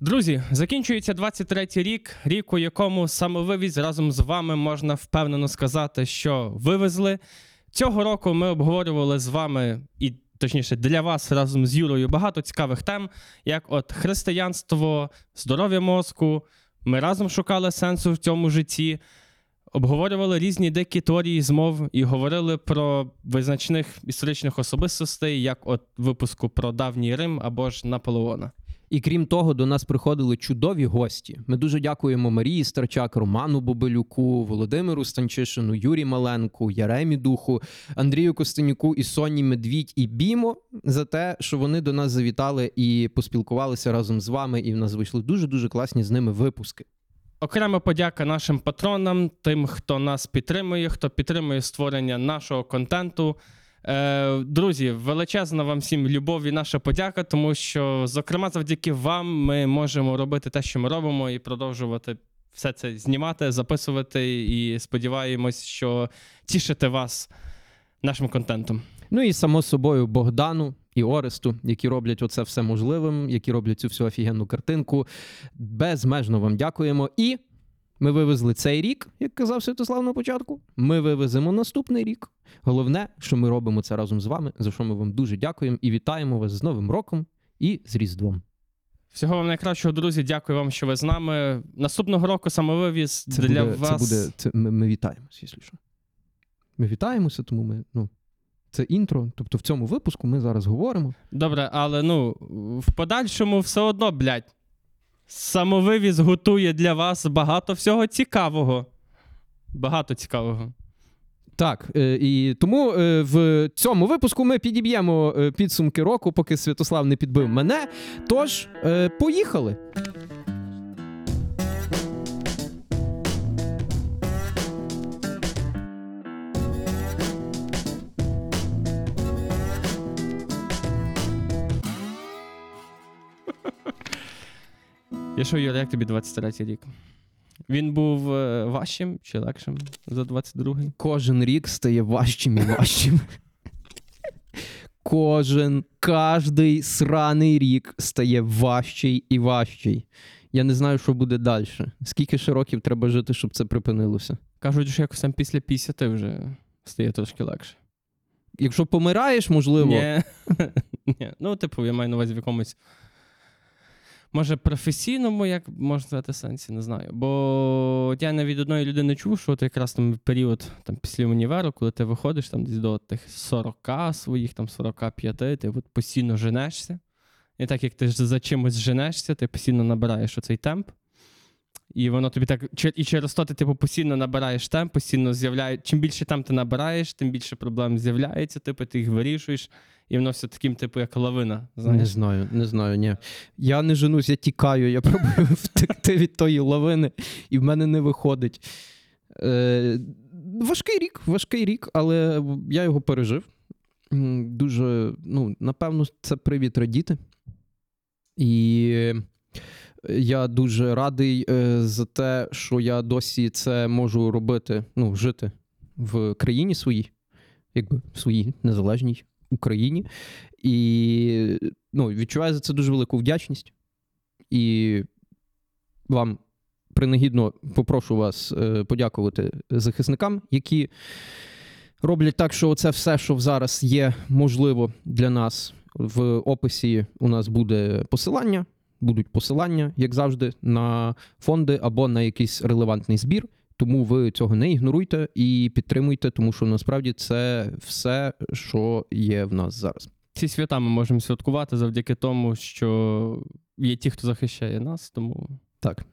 Друзі, закінчується 23-й рік, рік, у якому самовивіз разом з вами, можна впевнено сказати, що вивезли. Цього року ми обговорювали з вами, і точніше для вас разом з Юрою, багато цікавих тем, як от християнство, здоров'я мозку, ми разом шукали сенсу в цьому житті, обговорювали різні дикі теорії змов і говорили про визначних історичних особистостей, як от випуску про давній Рим або ж Наполеона. І крім того, до нас приходили чудові гості. Ми дуже дякуємо Марії Старчак, Роману Бобилюку, Володимиру Станчишину, Юрі Маленку, Яремі Духу, Андрію Костенюку і Соні Медвідь і Бімо за те, що вони до нас завітали і поспілкувалися разом з вами, і в нас вийшли дуже-дуже класні з ними випуски. Окрема подяка нашим патронам, тим, хто нас підтримує, хто підтримує створення нашого контенту. Друзі, величезна вам всім любов і наша подяка, тому що, зокрема, завдяки вам ми можемо робити те, що ми робимо, і продовжувати все це знімати, записувати, і сподіваємось, що тішити вас нашим контентом. Ну і, само собою, Богдану і Оресту, які роблять оце все можливим, які роблять цю всю офігенну картинку. Безмежно вам дякуємо. І ми вивезли цей рік, як казав Святослав на початку. Ми вивеземо наступний рік. Головне, що ми робимо це разом з вами, за що ми вам дуже дякуємо і вітаємо вас з Новим роком і з Різдвом. Всього вам найкращого, друзі. Дякую вам, що ви з нами. Наступного року самовивіз для вас. Ми вітаємося, якщо що. Ми вітаємося, тому ми, це інтро, тобто в цьому випуску ми зараз говоримо. Добре, але, в подальшому все одно, самовивіз готує для вас багато всього цікавого. Багато цікавого. Так, і тому в цьому випуску ми підіб'ємо підсумки року, поки Святослав не підбив мене. Тож, поїхали! Я що, Юра, як тобі 23-й рік? Він був важчим чи легшим за 22-й? Кожен рік стає важчим і важчим. Кожний сраний рік стає важчий і важчий. Я не знаю, що буде далі. Скільки ще років треба жити, щоб це припинилося? Кажуть, що якось там після 50 вже стає трошки легше. Якщо помираєш, можливо. Ні. Я маю на увазі в якомусь... Може, професійному, як можна сказати, сенсі, не знаю. Бо я не від одної людини чув, що от якраз там період після універу, коли ти виходиш там десь до тих 40 своїх, там 45, ти от постійно женешся. І так як ти за чимось женешся, ти постійно набираєш оцей темп. І воно тобі так, і через то ти постійно набираєш темп, постійно з'являє. Чим більше темп ти набираєш, тим більше проблем з'являється, ти їх вирішуєш. І воно все таким, як лавина, знаєш? Не знаю. Я не женусь, я тікаю, я пробую втекти від тої лавини, і в мене не виходить. Важкий рік, але я його пережив. Дуже, напевно, це привід радіти. І... Я дуже радий за те, що я досі це можу робити, жити в країні своїй, своїй незалежній Україні. І відчуваю за це дуже велику вдячність. І вам принагідно попрошу вас подякувати захисникам, які роблять так, що це все, що зараз є можливо для нас. В описі у нас буде посилання. Будуть посилання, як завжди, на фонди або на якийсь релевантний збір. Тому ви цього не ігноруйте і підтримуйте, тому що насправді це все, що є в нас зараз. Ці свята ми можемо святкувати завдяки тому, що є ті, хто захищає нас. Тому... Так.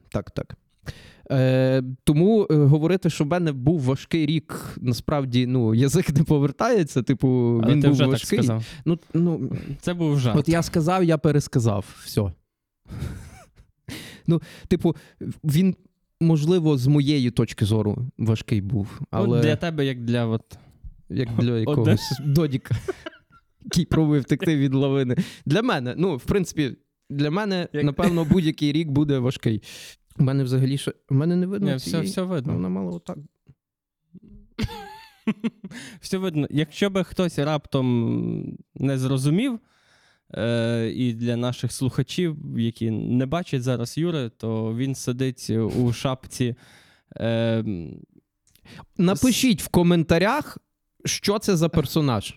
Тому говорити, що в мене був важкий рік, насправді, язик не повертається, але він був важкий. Так сказав. Це був жарт. От я сказав, я пересказав, все. Він, можливо, з моєї точки зору важкий був, але... Для тебе, як для якогось додіка, який пробує втекти від лавини. Для мене, напевно, будь-який рік буде важкий. У мене взагалі ще... У мене не видно цієї... Все видно. Вона мала отак. Все видно. Якщо би хтось раптом не зрозумів, І для наших слухачів, які не бачать зараз Юри, то він сидить у шапці. Напишіть в коментарях, що це за персонаж.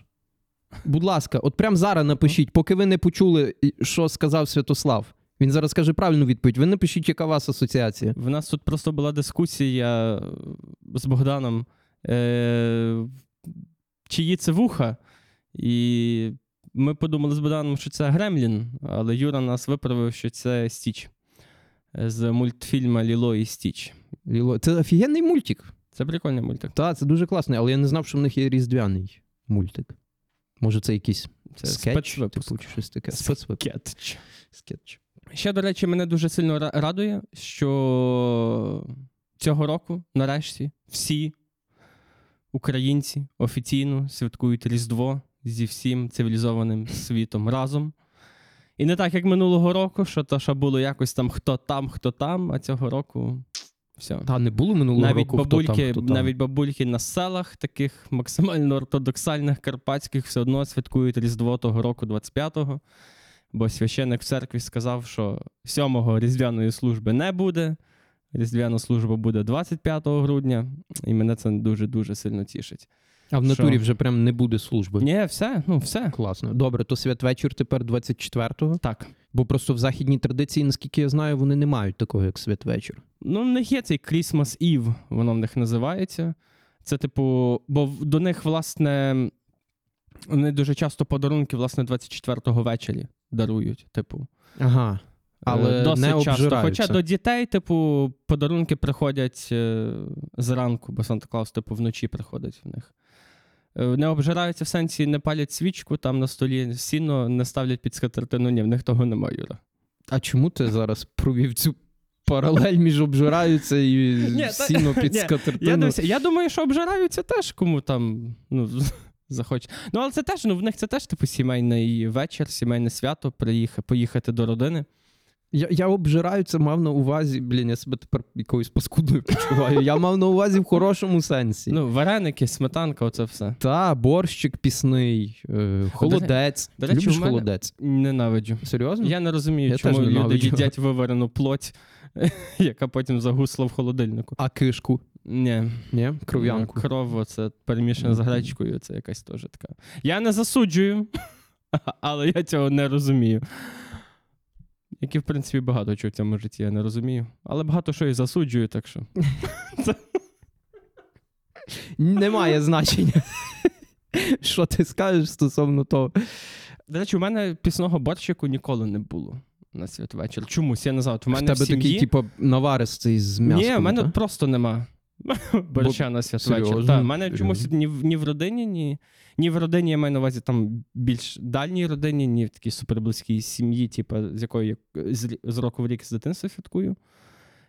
Будь ласка, от прямо зараз напишіть, поки ви не почули, що сказав Святослав. Він зараз каже правильну відповідь. Ви напишіть, яка у вас асоціація. В нас тут просто була дискусія з Богданом, чиї це вуха. І ми подумали з Богданом, що це Гремлін, але Юра нас виправив, що це Стіч. З мультфільма «Ліло і Стіч». Ліло. Це офігенний мультик. Це прикольний мультик. Так, це дуже класний, але я не знав, що в них є різдвяний мультик. Може, це якийсь скетч? Щось таке. Скетч. Ще, до речі, мене дуже сильно радує, що цього року, нарешті, всі українці офіційно святкують Різдво зі всім цивілізованим світом разом. І не так, як минулого року, що то, що було якось там хто там, а цього року все. Та не було минулого року хто там. Навіть бабульки на селах, таких максимально ортодоксальних, карпатських, все одно святкують Різдво того року 25-го. Бо священик в церкві сказав, що 7-го різдвяної служби не буде. Різдвяна служба буде 25 грудня. І мене це дуже-дуже сильно тішить. А в натурі вже прям не буде служби? Ні, все. Класно. Добре, то святвечір тепер 24-го? Так. Бо просто в західній традиції, наскільки я знаю, вони не мають такого, як святвечір. Ну, в них є цей Christmas Eve, воно в них називається. Це типу, бо до них, власне, вони дуже часто подарунки, власне, 24-го ввечері дарують, типу. Ага. Але досить не часто. Хоча до дітей, типу, подарунки приходять зранку, бо Санта-Клаус, типу, вночі приходить в них. Не обжираються в сенсі, не палять свічку там на столі, сіно не ставлять під скатертину. Ні, в них того немає, Юра. А чому ти зараз провів цю паралель між обжираються і сіно під скатертину? Я думаю, що обжираються теж, кому там захоче. Ну, але це теж, в них це теж, типу, сімейний вечір, сімейне свято, поїхати до родини. Я обжираюся, мав на увазі, я себе тепер якоюсь паскудною почуваю. Я мав на увазі в хорошому сенсі. Вареники, сметанка, оце все. Та, борщик пісний, холодець. До речі, любиш холодець? Ненавиджу. Серйозно? Я не розумію, чому люди їдять виварену плоть, яка потім загусла в холодильнику. А кишку? Ні? Кров'янку? Кров, оце перемішана з гречкою, це якась теж така. Я не засуджую, але я цього не розумію. Які, в принципі, багато чого в цьому житті, я не розумію. Але багато що і засуджую, так що... Немає значення, що ти скажеш стосовно того. До речі, у мене пісного борщику ніколи не було на святвечір. Чомусь, я не знаю. У тебе такий, типу, наварис цей з м'яском? Ні, в мене просто нема борща на святвечір. У мене чомусь ні в родині, ні в родині, я маю на увазі, там більш дальній родині, ні в такій суперблизькій сім'ї, типу, з якої я з року в рік з дитинства святкую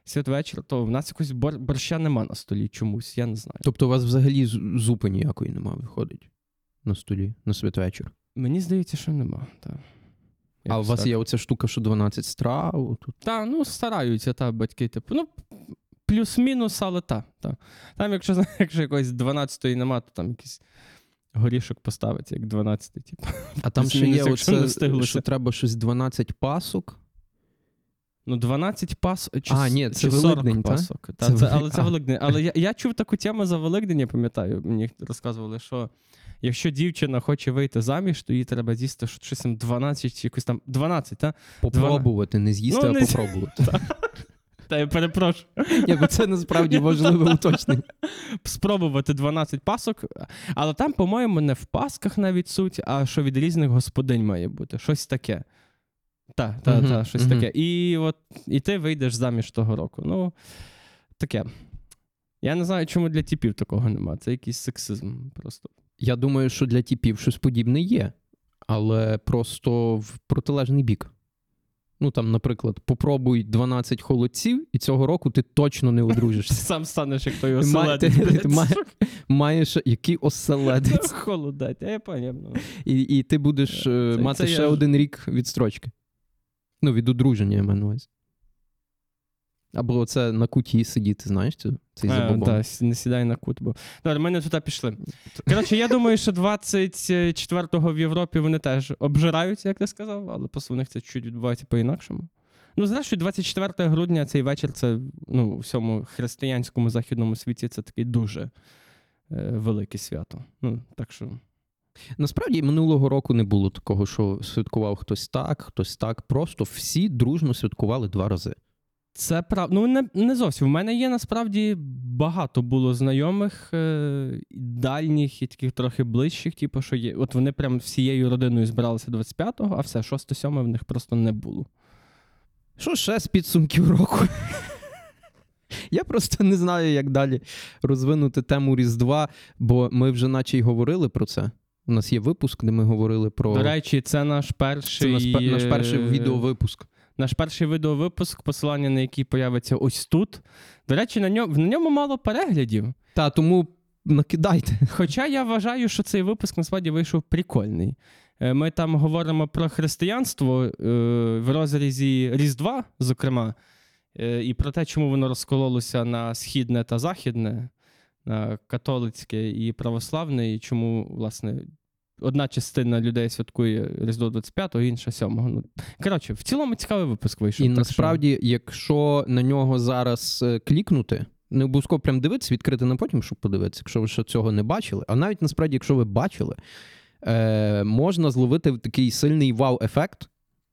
святвечір, то в нас якось борща нема на столі чомусь, я не знаю. Тобто у вас взагалі зупи ніякої нема, виходить, на столі, на святвечір? Мені здається, що нема, так. А у вас є оця штука, що 12 страв? Так, стараються, батьки, типу, плюс-мінус, але та. Там, якщо якоїсь 12-ї нема, то там якісь... горішок поставиться, як 12-й. Типу. А там ще є оце, що треба щось 12 пасок? 12 пасок чи 40 пасок. Але це Великдень. Але я чув таку тему за Великдень, я пам'ятаю. Мені розказували, що якщо дівчина хоче вийти заміж, то їй треба з'їсти щось там 12, якось там 12, так? Попробувати, не з'їсти, а попробувати. Та я перепрошую. Бо це насправді важливе уточнення. Спробувати 12 пасок, але там, по-моєму, не в пасках навіть суть, а що від різних господинь має бути. Щось таке. Щось таке. І ти вийдеш заміж того року. Таке. Я не знаю, чому для тіпів такого нема. Це якийсь сексизм просто. Я думаю, що для тіпів щось подібне є, але просто в протилежний бік. Там, наприклад, попробуй 12 холодців, і цього року ти точно не одружишся. Сам станеш, як той оселедець. Маєш, який оселедець. Холодець, я пам'ятаю. І ти будеш мати ще один рік відстрочки. Від одруження, я маю на увазі. Або це на куті сидіти, знаєш, цей забобон. Так, не сідай на кут, бо... Добре, ми не туди пішли. Коротше, я думаю, що 24-го в Європі вони теж обжираються, як ти сказав, але у них це чуть відбувається по-інакшому. Ну, знаєш, що 24 грудня цей вечір, це, ну, у всьому християнському західному світі це таке дуже велике свято. Ну, так що... Насправді, минулого року не було такого, що святкував хтось так. Просто всі дружно святкували два рази. Це правда. Ну, не зовсім. У мене є, насправді, багато було знайомих, дальніх і таких трохи ближчих, типу, що є. От вони прям всією родиною збиралися 25-го, а все, 6-7 в них просто не було. Що ще з підсумків року? Я просто не знаю, як далі розвинути тему Різдва, бо ми вже наче й говорили про це. У нас є випуск, де ми говорили про... До речі, це наш перший відеовипуск. Наш перший відеовипуск, посилання на який появиться ось тут. До речі, на ньому мало переглядів. Та, тому накидайте. Хоча я вважаю, що цей випуск насправді вийшов прикольний. Ми там говоримо про християнство в розрізі Різдва, зокрема, і про те, чому воно розкололося на східне та західне, на католицьке і православне, і чому, власне, одна частина людей святкує Різдво 25-го, інша 7-го. Ну, коротше, в цілому цікавий випуск вийшов. І насправді, що... якщо на нього зараз клікнути, не обов'язково прям дивитися, відкрити на потім, щоб подивитися, якщо ви ще цього не бачили. А навіть, насправді, якщо ви бачили, можна зловити такий сильний вау-ефект.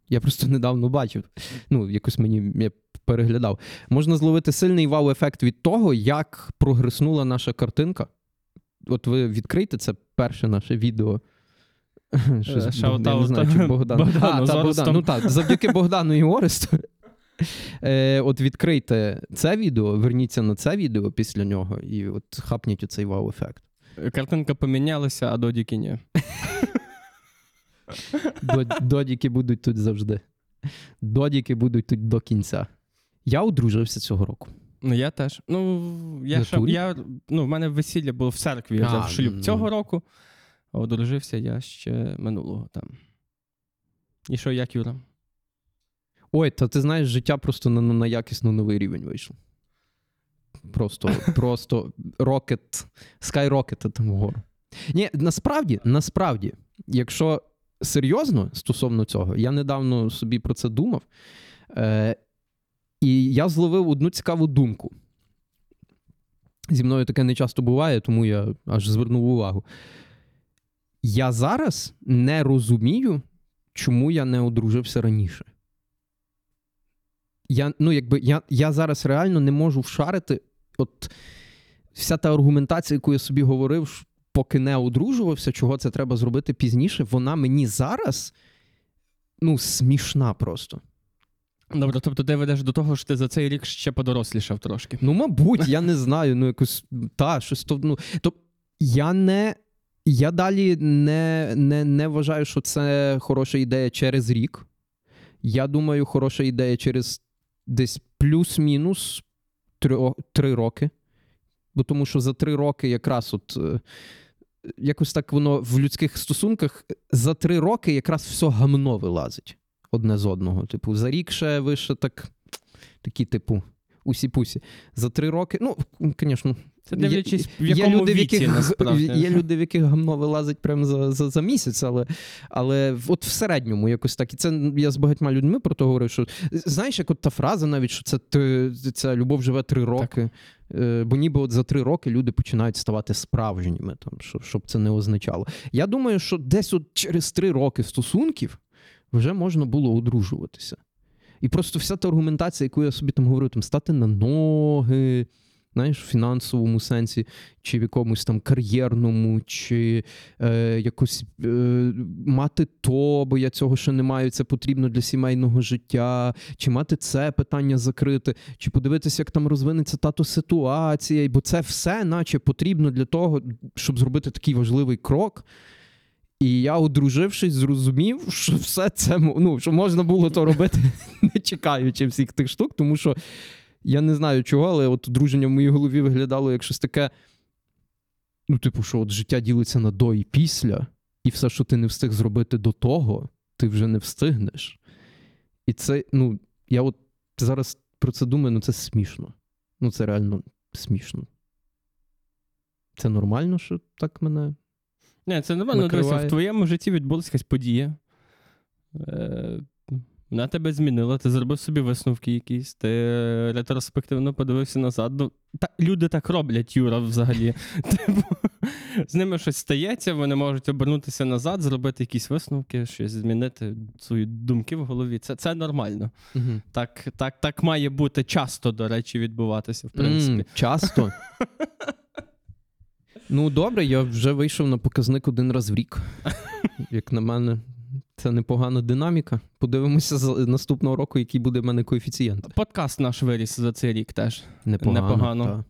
Я просто недавно бачив. Ну, якось я переглядав. Можна зловити сильний вау-ефект від того, як прогреснула наша картинка. От ви відкрийте, це перше наше відео. Я не знаю, чи Богдан. Ну так, завдяки Богдану і Оресту. От відкрийте це відео, верніться на це відео після нього і от хапніть оцей вау-ефект. Картинка помінялася, а додіки ні. Додіки будуть тут завжди. Додіки будуть тут до кінця. Я одружився цього року. Ну, я теж. Ну, в мене весілля було в церкві, я взяв шлюб цього року. А одружився я ще минулого там. І що, як, Юра? Ой, та ти знаєш, життя просто на якісно новий рівень вийшло. Просто рокет, скайрокет там вгору. Ні, насправді, якщо серйозно стосовно цього, я недавно собі про це думав, і я зловив одну цікаву думку. Зі мною таке не часто буває, тому я аж звернув увагу. Я зараз не розумію, чому я не одружився раніше. Я зараз реально не можу вшарити, от вся та аргументація, яку я собі говорив, поки не одружувався, чого це треба зробити пізніше, вона мені зараз, ну, смішна просто. Добре, тобто ти ведеш до того, що ти за цей рік ще подорослішав трошки. Ну, мабуть, я не знаю, ну, якось, та, щось, то, ну, тобто, я далі не вважаю, що це хороша ідея через рік. Я думаю, хороша ідея через десь плюс-мінус 3 роки. Бо тому що за 3 роки якраз от якось так воно в людських стосунках за 3 роки якраз все гамно вилазить одне з одного. Типу, за рік ще ви ще так, такі типу усі-пусі. За 3 роки, ну, звісно, є люди, в яких гамно вилазить прямо за місяць, але от в середньому якось так. І це я з багатьма людьми про то говорив, що, знаєш, як от та фраза навіть, що це любов живе 3 роки. Так. Бо ніби от за 3 роки люди починають ставати справжніми, там, щоб це не означало. Я думаю, що десь от через 3 роки стосунків вже можна було одружуватися. І просто вся та аргументація, яку я собі там говорю, там, стати на ноги, знаєш, в фінансовому сенсі, чи в якомусь там кар'єрному, чи якось мати то, бо я цього ще не маю, це потрібно для сімейного життя, чи мати це питання закрите, чи подивитися, як там розвинеться та ситуація, бо це все наче потрібно для того, щоб зробити такий важливий крок. І я, одружившись, зрозумів, що все це, ну, що можна було то робити, не чекаючи всіх тих штук, тому що я не знаю чого, але от одруження в моїй голові виглядало як щось таке, ну, типу, що от життя ділиться на до і після, і все, що ти не встиг зробити до того, ти вже не встигнеш. І це, ну, я от зараз про це думаю, ну це смішно. Ну це реально смішно. Це нормально, що так мене не, це нормально. Дивися, в твоєму житті відбулася якась подія. Вона тебе змінила, ти зробив собі висновки якісь, ти ретроспективно подивився назад. Люди так роблять, Юра, взагалі. З ними щось стається, вони можуть обернутися назад, зробити якісь висновки, щось змінити, свої думки в голові. Це нормально. Угу. Так має бути часто, до речі, відбуватися, в принципі. Часто? Ну, добре, я вже вийшов на показник 1 раз в рік. Як на мене, це непогана динаміка. Подивимося з наступного року, який буде в мене коефіцієнт. Подкаст наш виріс за цей рік теж. Непогано.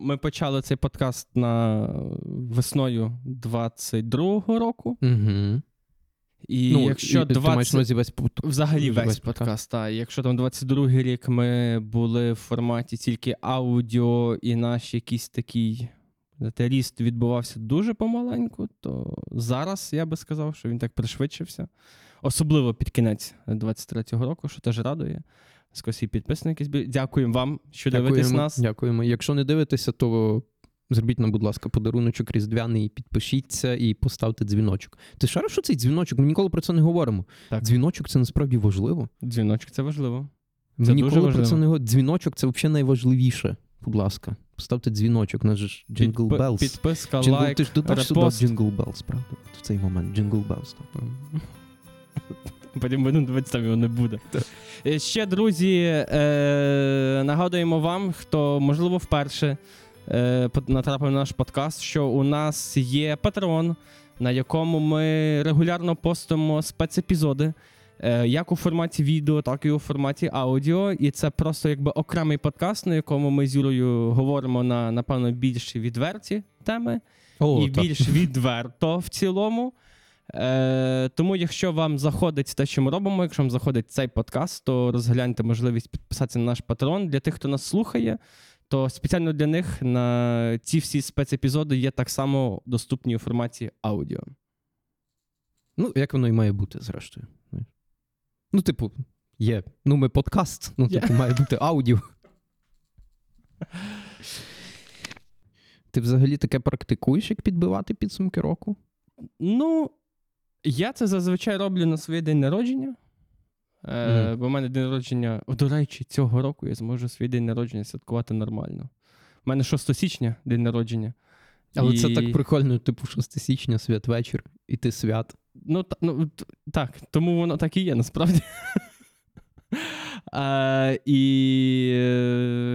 Ми почали цей подкаст весною 22-го року. Угу. І ну, якщо взагалі весь подкаст, та, якщо там 22-й рік ми були в форматі тільки аудіо і наш якийсь такий ріст відбувався дуже помаленьку, то зараз я би сказав, що він так пришвидшився. Особливо під кінець 23-го року, що теж радує. Скосі підписники. Дякуємо вам, що дивитесь нас. Дякуємо. Якщо не дивитеся, то зробіть нам, будь ласка, подаруночок різдвяний, підпишіться і поставте дзвіночок. Ти шариш, що цей дзвіночок? Ми ніколи про це не говоримо. Так. Дзвіночок – це насправді важливо. Дзвіночок – це важливо. Це ніколи важливо. Про це не говоримо. Дзвіночок – це взагалі найважливіше. Будь ласка, поставте дзвіночок. У нас же Jingle Bells. Підписка, лайк, ти ж додаш сюди Jingle Bells, правда? В цей момент Jingle Bells. Потім будемо дивитися, там його не буде. Ще, друзі, нагадуємо вам, хто, можливо, вперше натрапив на наш подкаст, що у нас є патреон, на якому ми регулярно постимо спецепізоди, як у форматі відео, так і у форматі аудіо. І це просто якби окремий подкаст, на якому ми з Юрою говоримо на, напевно, більш відверті теми. Більш відверто в цілому. Тому якщо вам заходить те, що ми робимо, якщо вам заходить цей подкаст, то розгляньте можливість підписатися на наш патреон. Для тих, хто нас слухає, то спеціально для них на ці всі спецепізоди є так само доступні у форматі аудіо. Ну, як воно і має бути, зрештою. Ну, типу, є. Ну, ми подкаст, ну, типу, має бути аудіо. Ти взагалі таке практикуєш, як підбивати підсумки року? Ну, я це зазвичай роблю на свій день народження. Бо в мене день народження... До речі, цього року я зможу свій день народження святкувати нормально. У мене 6 січня день народження. Але це так прикольно, типу 6 січня, святвечір, і ти свят. Так, тому воно так і є, насправді. І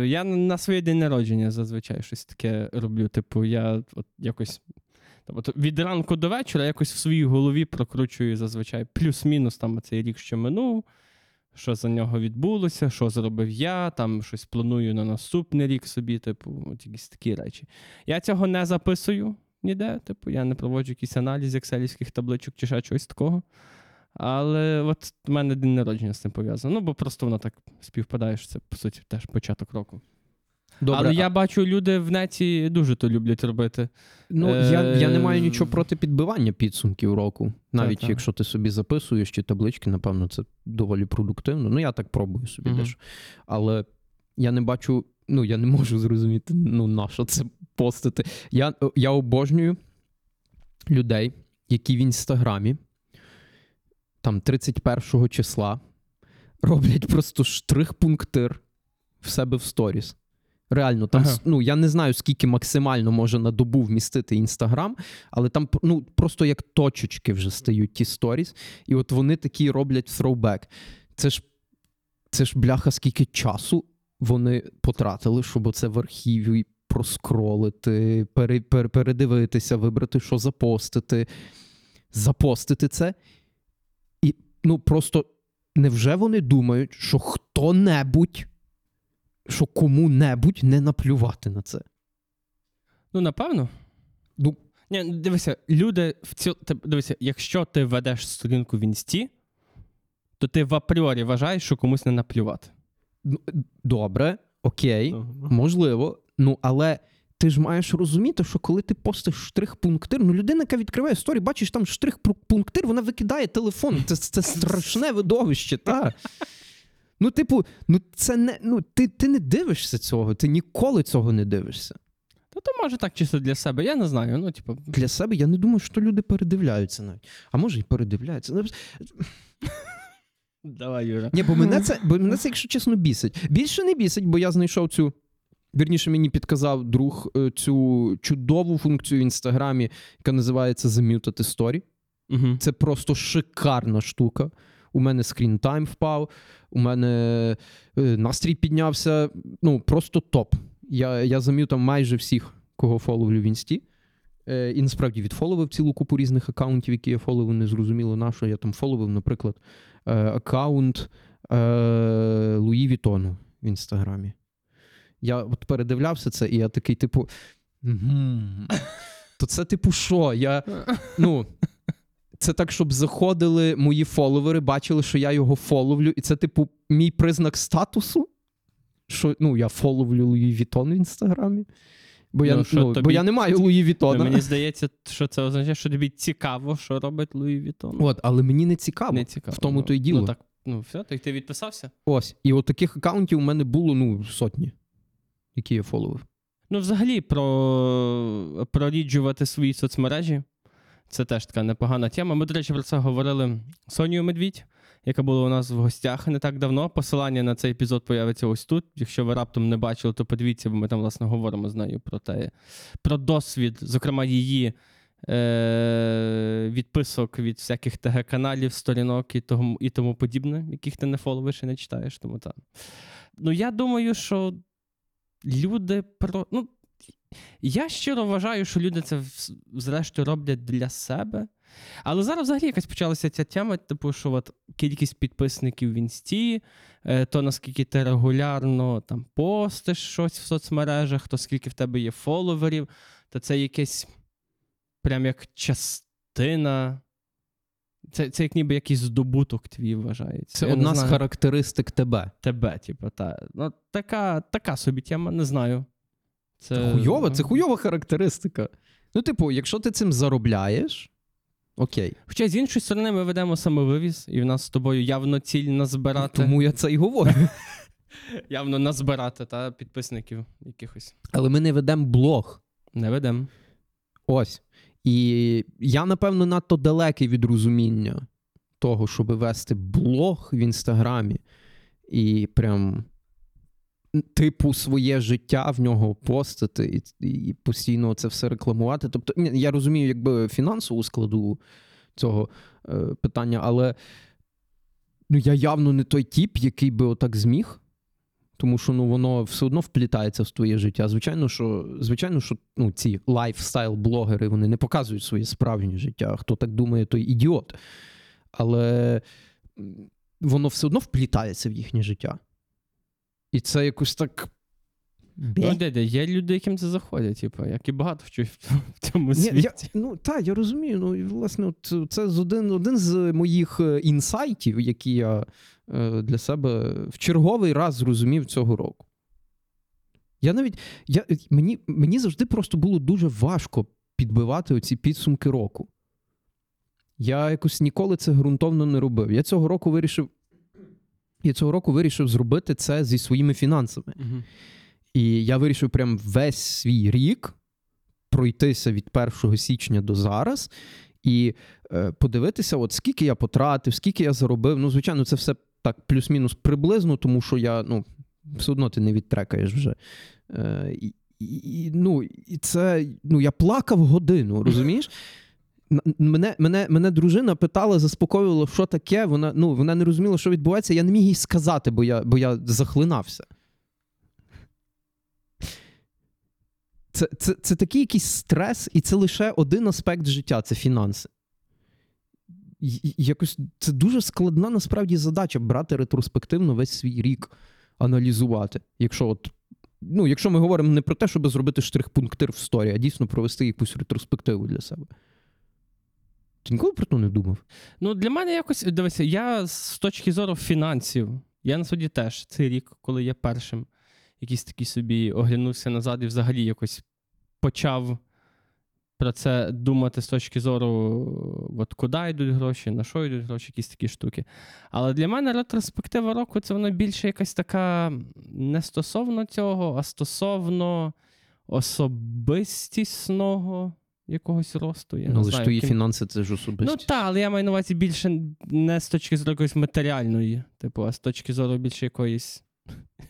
я на свій день народження зазвичай щось таке роблю. Типу, я от якось... Тобто від ранку до вечора якось в своїй голові прокручую зазвичай плюс-мінус там цей рік, що минув, що за нього відбулося, що зробив я, там щось планую на наступний рік собі, типу, от якісь такі речі. Я цього не записую ніде, типу, я не проводжу якийсь аналіз екселівських табличок чи ще чогось такого. Але от в мене день народження з цим пов'язано. Ну, бо просто воно так співпадає, що це, по суті, теж початок року. Добре. Але я бачу, люди в неті дуже то люблять робити. Ну, я не маю нічого проти підбивання підсумків року. Навіть так, якщо ти собі записуєш чи таблички, напевно, це доволі продуктивно. Ну, я так пробую собі теж. Але я не бачу, ну, я не можу зрозуміти, ну, на що це постити. Я обожнюю людей, які в Інстаграмі, там, 31 числа, роблять просто штрих-пунктир в себе в сторіс. Реально, там, ну, я не знаю, скільки максимально може на добу вмістити Інстаграм, але там, ну, просто як точечки вже стають ті сторіс, і от вони такі роблять throwback. Це ж бляха, скільки часу вони потратили, щоб оце в архіві проскролити, передивитися, вибрати, що запостити це. І, ну, просто невже вони думають, що хто-небудь, що кому-небудь не наплювати на це? Ну, напевно. Ні, дивися, люди в дивися, якщо ти ведеш сторінку в Інсті, то ти в апріорі вважаєш, що комусь не наплювати. Добре, окей, можливо. Ну, але ти ж маєш розуміти, що коли ти постиш штрих-пунктир, ну, людина, яка відкриває сторі, бачиш там штрих-пунктир, вона викидає телефон. Це страшне видовище, так? Ну, типу, ну це не, ну, ти не дивишся цього, ти ніколи цього не дивишся. Та то може так чисто для себе, я не знаю. Ну, типу... Для себе я не думаю, що люди передивляються навіть. А може і передивляються. Давай, Юра. Ні, бо мене це, якщо чесно, бісить. Більше не бісить, бо я знайшов цю... Вірніше, мені підказав друг цю чудову функцію в Інстаграмі, яка називається «Зам'ютати сторі». Угу. Це просто шикарна штука. У мене скрін-тайм впав, у мене настрій піднявся. Ну, просто топ. Я зам'ютав майже всіх, кого фоловлю в Інсті. І насправді відфоловив цілу купу різних аккаунтів, які я фоловив, не зрозуміло на що. Я там фоловив, наприклад, аккаунт Луї Вітону в Інстаграмі. Я от передивлявся це, і я такий, типу, то це, типу, що? Я, ну, це так, щоб заходили мої фоловери, бачили, що я його фоловлю, і це, типу, мій признак статусу, що, ну, я фоловлю Луї Вітон в Інстаграмі, бо, бо я не маю Луї Вітона. Ну, мені здається, що це означає, що тобі цікаво, що робить Луї Вітон. От, але мені не цікаво в тому то й діло. Ну, так, ну, все, ти відписався? Ось, і от таких акаунтів у мене було, ну, сотні. Які я фоловив. Ну, взагалі, проріджувати свої соцмережі – це теж така непогана тема. Ми, до речі, про це говорили з Сонею Медвідь, яка була у нас в гостях не так давно. Посилання на цей епізод появиться ось тут. Якщо ви раптом не бачили, то подивіться, бо ми там, власне, говоримо з нею про те, про досвід, зокрема, її відписок від всяких ТГ-каналів, сторінок і тому подібне, яких ти не фоловиш і не читаєш. Тому так. Ну, я думаю, що я щиро вважаю, що люди це зрештою роблять для себе. Але зараз взагалі якась почалася ця тема, типу, що от кількість підписників в Інсті, то наскільки ти регулярно там постиш щось в соцмережах, то скільки в тебе є фоловерів, то це якесь прям як частина. Це як ніби якийсь здобуток твій вважається. Це одна з характеристик тебе. Ну, така собі тема, не знаю. Це хуйова характеристика. Ну, типу, якщо ти цим заробляєш, окей. Хоча, з іншої сторони, ми ведемо самовивіз, і в нас з тобою явно ціль назбирати. Тому я це і говорю. Явно назбирати, та, підписників якихось. Але ми не ведемо блог. Не ведемо. Ось. І я, напевно, надто далекий від розуміння того, щоб вести блог в Інстаграмі і прям типу своє життя в нього постити і постійно це все рекламувати. Тобто, я розумію, якби фінансову складову цього питання, але ну, я явно не той тип, який би отак зміг. Тому що ну, воно все одно вплітається в твоє життя. Звичайно, що ну, ці лайфстайл-блогери, вони не показують своє справжнє життя. Хто так думає, той ідіот. Але воно все одно вплітається в їхнє життя. І це якось так... Ну, є люди, яким це заходять, типу, як і багато вчу в цьому світі. Я розумію. Ну, і, власне, от, це один з моїх інсайтів, які я для себе в черговий раз зрозумів цього року. Мені завжди просто було дуже важко підбивати оці підсумки року. Я якось ніколи це ґрунтовно не робив. Я цього року вирішив зробити це зі своїми фінансами. Угу. І я вирішив прям весь свій рік пройтися від 1 січня до зараз і подивитися, от скільки я потратив, скільки я заробив. Ну, звичайно, це все так плюс-мінус приблизно, тому що я, ну, все одно ти не відтрекаєш вже. Я плакав годину, розумієш? Мене дружина питала, заспокоювала, що таке. Вона не розуміла, що відбувається. Я не міг їй сказати, бо я захлинався. Це такий якийсь стрес, і це лише один аспект життя – це фінанси. Якось це дуже складна, насправді, задача – брати ретроспективно весь свій рік, аналізувати. Якщо ми говоримо не про те, щоб зробити штрих-пунктир в сторі, а дійсно провести якусь ретроспективу для себе. Ти ніколи про це не думав? Ну, для мене якось, дивися, я з точки зору фінансів, я насправді теж цей рік, коли я першим, якийсь такий собі оглянувся назад і взагалі якось почав про це думати з точки зору, от куди йдуть гроші, на що йдуть гроші, якісь такі штуки. Але для мене ретроспектива року, це вона більше якась така не стосовно цього, а стосовно особистісного якогось росту. Я але ж твої фінанси, це ж особистість. Ну так, але я маю на увазі більше не з точки зору якоїсь матеріальної, типу, а з точки зору більше якоїсь,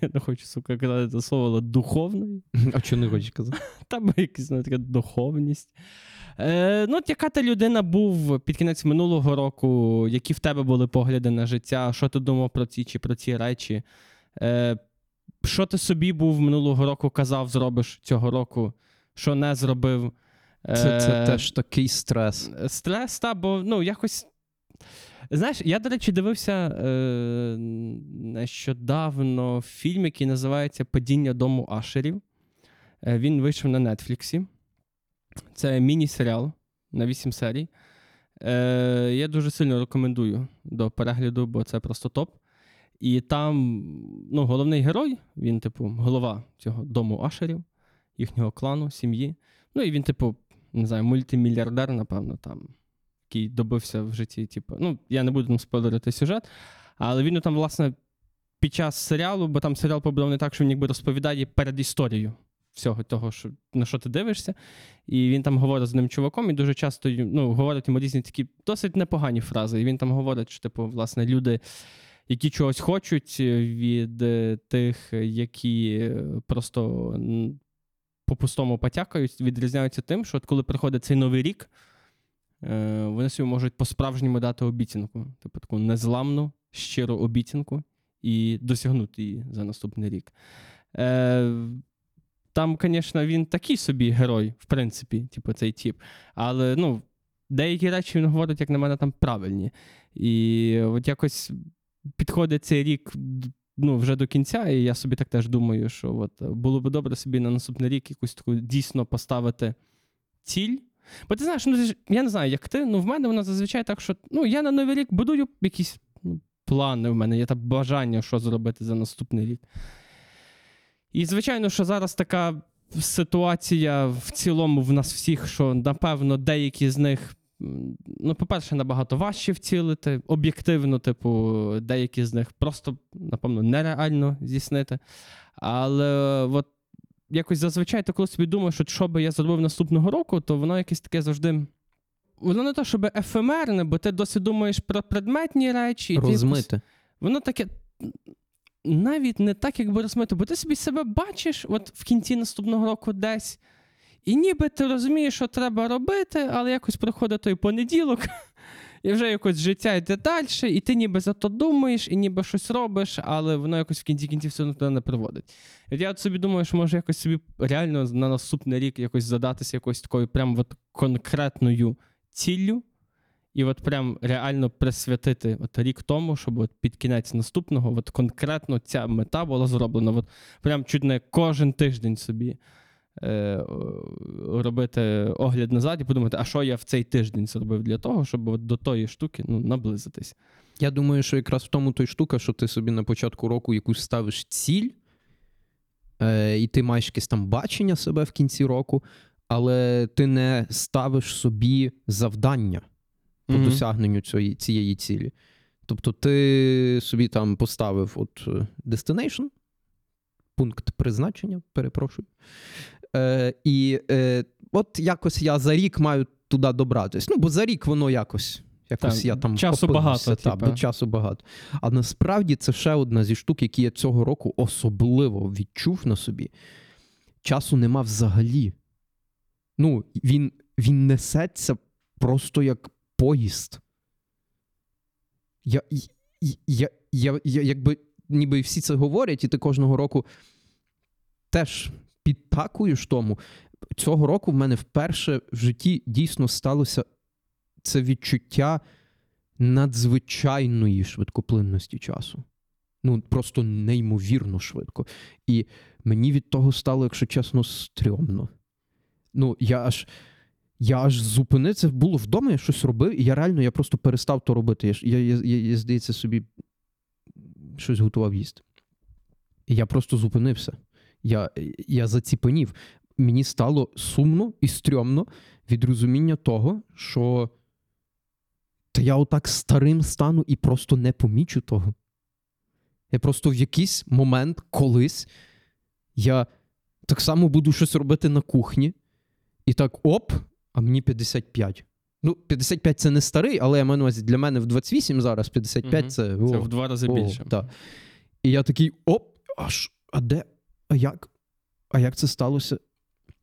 я не хочу, сука, казати це слово, але духовної. А чого не хочеш казати? Там якась така духовність. Ну, от яка ти людина був під кінець минулого року, які в тебе були погляди на життя, що ти думав про ці чи про ці речі, що ти собі був минулого року, казав, зробиш цього року, що не зробив. Це теж такий стрес. Стрес, та, бо, ну, якось... Знаєш, я, до речі, дивився нещодавно фільм, який називається «Падіння дому Ашерів». Він вийшов на Нетфліксі. Це міні-серіал на 8 серій. Я дуже сильно рекомендую до перегляду, бо це просто топ. І там, ну, головний герой, він, типу, голова цього дому Ашерів, їхнього клану, сім'ї. Ну, і він, типу, не знаю, мультимільярдер, напевно, там, який добився в житті, типу, ну, я не буду спойлерити сюжет, але він там, власне, під час серіалу, бо там серіал побудований так, що він якби розповідає передісторію всього того, що, на що ти дивишся, і він там говорить з ним чуваком, і дуже часто, ну, говорить йому різні такі досить непогані фрази, і він там говорить, що, типу, власне, люди, які чогось хочуть від тих, які просто... по-пустому потякають, відрізняються тим, що от коли приходить цей новий рік, вони собі можуть по-справжньому дати обіцянку. Типу таку незламну, щиру обіцянку і досягнути її за наступний рік. Там, звісно, він такий собі герой, в принципі, типу цей тип. Але, ну, деякі речі він говорить, як на мене, там правильні. І от якось підходить цей рік... Ну, вже до кінця, і я собі так теж думаю, що от було б добре собі на наступний рік якусь таку дійсно поставити ціль. Бо ти знаєш, ну, я не знаю, як ти, ну в мене вона зазвичай так, що ну, я на Новий рік будую якісь ну, плани в мене, є там бажання, що зробити за наступний рік. І, звичайно, що зараз така ситуація в цілому в нас всіх, що, напевно, деякі з них... Ну, по-перше, набагато важче вцілити. Об'єктивно, типу, деякі з них просто, напевно, нереально здійснити. Але от якось зазвичай ти коли собі думаєш, що би я зробив наступного року, то воно якесь таке завжди... Воно не те, щоб ефемерне, бо ти досі думаєш про предметні речі. Розмите. Воно таке... Навіть не так, якби розмите. Бо ти собі себе бачиш от в кінці наступного року десь... І ніби ти розумієш, що треба робити, але якось проходить той понеділок, і вже якось життя йде далі, і ти ніби за то думаєш, і ніби щось робиш, але воно якось в кінці-кінці все одно туди не приводить. І я от собі думаю, що може якось собі реально на наступний рік якось задатися якоюсь такою прям от конкретною ціллю, і от прям реально присвятити от рік тому, щоб от під кінець наступного от конкретно ця мета була зроблена. От прям чуть не кожен тиждень собі робити огляд назад і подумати, а що я в цей тиждень зробив для того, щоб до тої штуки ну, наблизитись. Я думаю, що якраз в тому той штука, що ти собі на початку року якусь ставиш ціль, і ти маєш якесь там бачення себе в кінці року, але ти не ставиш собі завдання по досягненню цієї цілі. Тобто ти собі там поставив от destination, пункт призначення, перепрошую. От якось я за рік маю туди добратись. Ну, бо за рік воно якось там, я там часу багато, бо часу багато. А насправді це ще одна зі штук, які я цього року особливо відчув на собі. Часу нема взагалі. Ну, він несеться просто як поїзд. Я якби ніби всі це говорять, і ти кожного року теж підтакуєш тому. Цього року в мене вперше в житті дійсно сталося це відчуття надзвичайної швидкоплинності часу. Ну, просто неймовірно швидко. І мені від того стало, якщо чесно, стрьомно. Ну, я аж зупинився, було вдома, я щось робив, і я реально просто перестав то робити. Я здається, собі щось готував їсти. І я просто зупинився. Я заціпенів. мені стало сумно і стрьомно від розуміння того, що та я отак старим стану і просто не помічу того. Я просто в якийсь момент, колись, я так само буду щось робити на кухні, і так оп, а мені 55. Ну, 55 – це не старий, але я маю на увазі, для мене в 28 зараз 55 – це... О, це в два рази більше. Та. І я такий, оп, а де, а як? А як це сталося?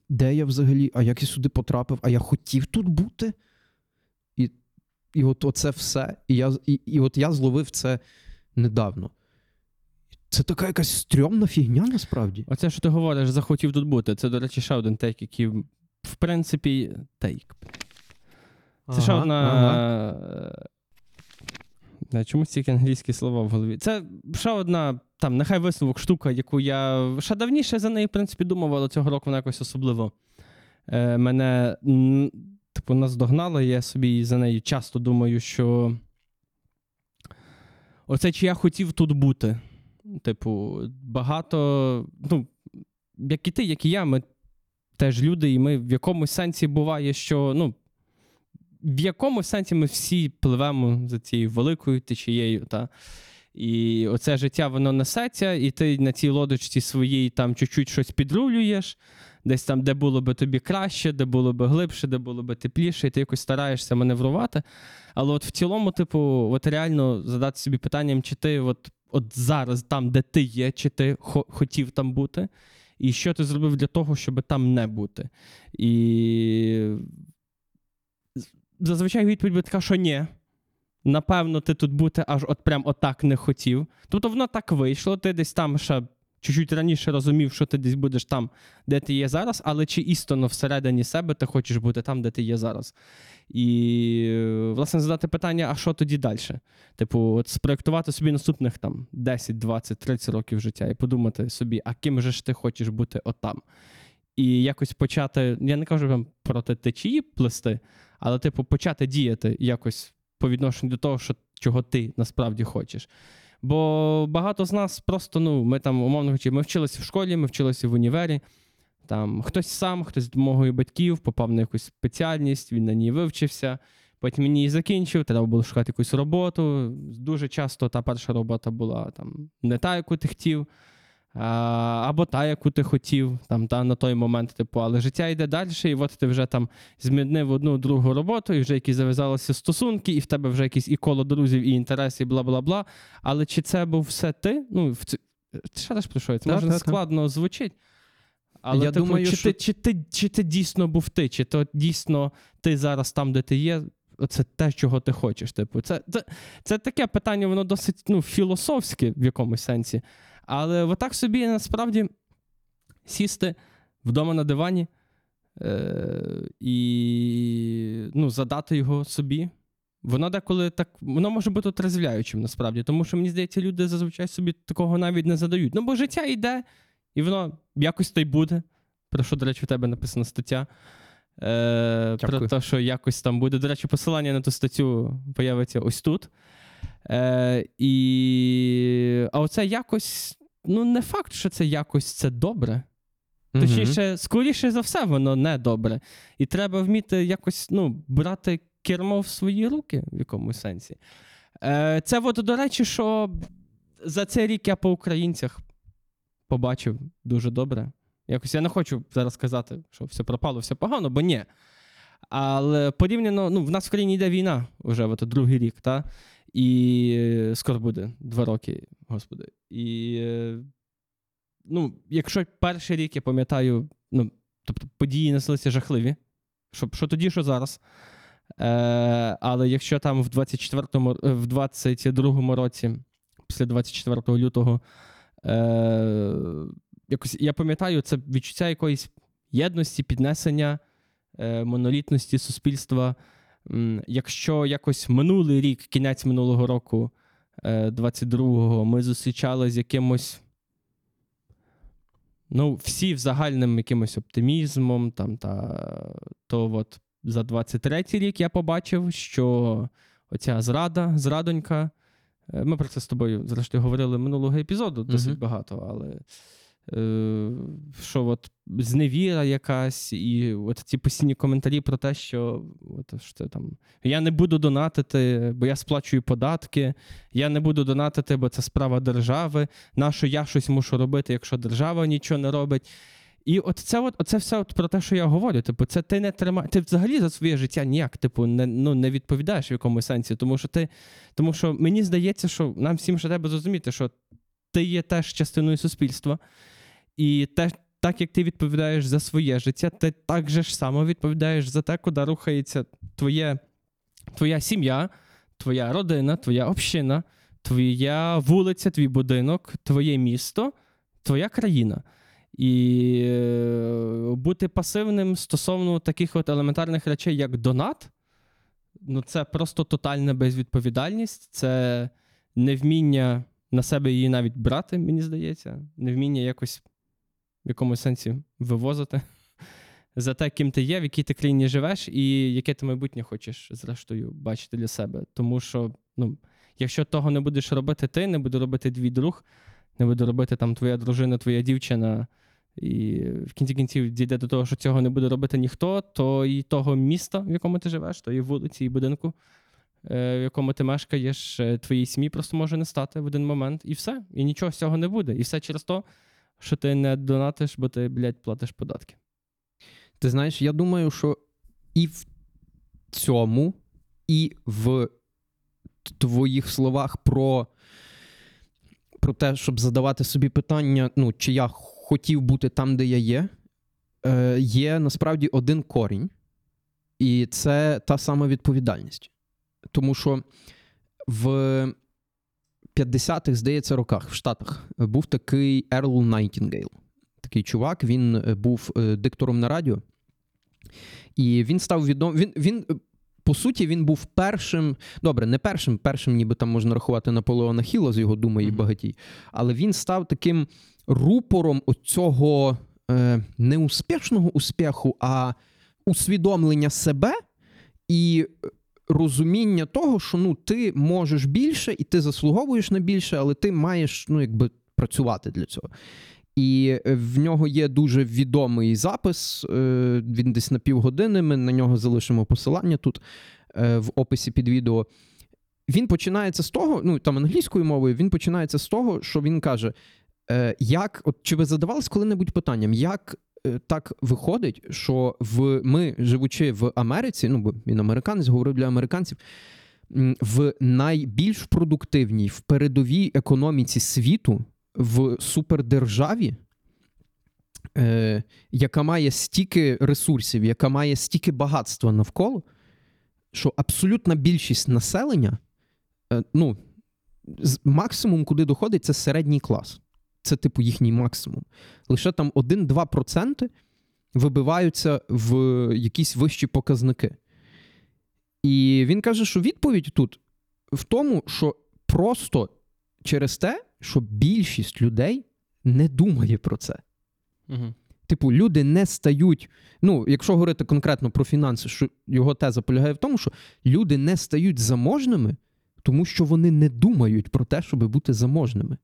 Де я взагалі? А як я сюди потрапив? А я хотів тут бути? І от оце все. І от я зловив це недавно. Це така якась стрьомна фігня насправді. Оце, що ти говориш, захотів тут бути. Це, до речі, ще один тейк, який, в принципі, тейк. Це ще одна... Чомусь тільки англійські слова в голові. Це ще одна, там, нехай висновок, штука, яку я ще давніше за неї, в принципі, думав, але цього року вона якось особливо мене, типу, наздогнала. Я собі за нею часто думаю, що оце, чи я хотів тут бути. Типу, багато, ну, як і ти, як і я, ми теж люди, і ми в якомусь сенсі буває, що, ну, в якомусь сенсі ми всі пливемо за цією великою течією, та? І оце життя, воно несеться, і ти на цій лодочці своїй там чуть-чуть щось підрулюєш, десь там, де було би тобі краще, де було би глибше, де було би тепліше, і ти якось стараєшся маневрувати. Але от в цілому, типу, от реально задати собі питанням, чи ти от зараз там, де ти є, чи ти хотів там бути, і що ти зробив для того, щоб там не бути. І... Зазвичай відповідь буде така, що ні. Напевно, ти тут бути аж от прям отак не хотів. Тобто воно так вийшло, ти десь там ще чуть-чуть раніше розумів, що ти десь будеш там, де ти є зараз, але чи істинно всередині себе ти хочеш бути там, де ти є зараз. І, власне, задати питання, а що тоді далі? Типу, от спроєктувати собі наступних там 10, 20, 30 років життя і подумати собі, а ким же ж ти хочеш бути отам? І якось почати, я не кажу вам проти течії плести, але, типу, почати діяти якось по відношенню до того, чого ти насправді хочеш. Бо багато з нас просто, ну, ми там, умовно кажучи, ми вчилися в школі, ми вчилися в універі, там, хтось сам, хтось з допомогою батьків, попав на якусь спеціальність, він на ній вивчився, потім він її закінчив, треба було шукати якусь роботу, дуже часто та перша робота була там не та, яку ти хотів, або та, яку ти хотів, там, та, на той момент, типу, але життя йде далі, і от ти вже там змінив одну-другу роботу, і вже якісь зав'язалися стосунки, і в тебе вже якісь і коло друзів, і інтереси, і бла-бла-бла, але чи це був все ти? Ну, ще раз про що? Це, може, складно звучить, але я думаю, чи, що... чи ти дійсно був ти, чи то дійсно ти зараз там, де ти є, це те, чого ти хочеш, типу. Це таке питання, воно досить, ну, філософське в якомусь сенсі. Але отак собі насправді сісти вдома на дивані і, ну, задати його собі, воно деколи так, воно може бути отрезвляючим насправді, тому що, мені здається, люди зазвичай собі такого навіть не задають. Ну, бо життя йде, і воно якось та й буде, про що, до речі, в тебе написана стаття. Про те, що якось там буде. До речі, посилання на ту статтю появиться ось тут. А оце якось, ну, не факт, що це якось це добре. Точніше, скоріше за все, воно не добре. І треба вміти якось, ну, брати кермо в свої руки в якомусь сенсі. Це, от, до речі, що за цей рік я по українцях побачив дуже добре. Якось я не хочу зараз казати, що все пропало, все погано, бо ні. Але порівняно, ну, в нас в країні йде війна вже от, другий рік, та? І скоро буде 2 роки, господи. І, ну, якщо перший рік, я пам'ятаю, ну, тобто події неслися жахливі, що тоді, що зараз. Але якщо там в 22-му році, після 24 лютого, якось, я пам'ятаю, це відчуття якоїсь єдності, піднесення, монолітності суспільства. Якщо якось минулий рік, кінець минулого року, 22-го, ми зустрічали з якимось, ну, всі загальним якимось оптимізмом, там, то от за 23-й рік я побачив, що оця зрадонька, ми про це з тобою, зрештою, говорили минулого епізоду досить багато, але... що от зневіра якась, і от ці постійні коментарі про те, що, от, що там, я не буду донатити, бо я сплачую податки, я не буду донатити, бо це справа держави, нащо я щось мушу робити, якщо держава нічого не робить. І це все от про те, що я говорю. Типу, це ти не тримаєш, ти взагалі за своє життя ніяк, типу, не відповідаєш в якомусь сенсі, тому що мені здається, що нам всім ще треба зрозуміти, що ти є теж частиною суспільства, і те, так як ти відповідаєш за своє життя, ти так же ж само відповідаєш за те, куди рухається твоя сім'я, твоя родина, твоя община, твоя вулиця, твій будинок, твоє місто, твоя країна. І бути пасивним стосовно таких от елементарних речей, як донат, це просто тотальна безвідповідальність, це невміння на себе її навіть брати, мені здається, невміння якось в якомусь сенсі вивозити за те, ким ти є, в якій ти країні живеш і яке ти майбутнє хочеш, зрештою, бачити для себе. Тому що, якщо того не будеш робити ти, не буде робити твій друг, не буде робити там твоя дружина, твоя дівчина, і в кінці кінців дійде до того, що цього не буде робити ніхто, то і того міста, в якому ти живеш, тої вулиці і будинку, в якому ти мешкаєш, твоїй сім'ї просто може не стати в один момент, і все, і нічого з цього не буде. І все через те, що ти не донатиш, бо ти, платиш податки. Ти знаєш, я думаю, що і в цьому, і в твоїх словах про те, щоб задавати собі питання, чи я хотів бути там, де я є, є насправді один корінь, і це та сама відповідальність. Тому що в 50-х, здається, роках в Штатах був такий Ерл Найтінгейл. Такий чувак, він був диктором на радіо. І він став відомий, по суті, він був першим, ніби там можна рахувати Наполеона Хіла з його «Дума і багатій», але він став таким рупором оцього не успішного успіху, а усвідомлення себе і розуміння того, що ти можеш більше і ти заслуговуєш на більше, але ти маєш працювати для цього. І в нього є дуже відомий запис, він десь на півгодини, ми на нього залишимо посилання тут в описі під відео. Він починається з того, там англійською мовою, він починається з того, що він каже, чи ви задавались коли-небудь питанням, як так виходить, що ми, живучи в Америці, бо він американець, говорив для американців, в найбільш продуктивній, в передовій економіці світу, в супердержаві, яка має стільки ресурсів, яка має стільки багатства навколо, що абсолютна більшість населення, максимум, куди доходить, це середній клас. Це, їхній максимум. Лише там 1-2% вибиваються в якісь вищі показники. І він каже, що відповідь тут в тому, що просто через те, що більшість людей не думає про це. Угу. Люди не стають, якщо говорити конкретно про фінанси, що його теза полягає в тому, що люди не стають заможними, тому що вони не думають про те, щоб бути заможними.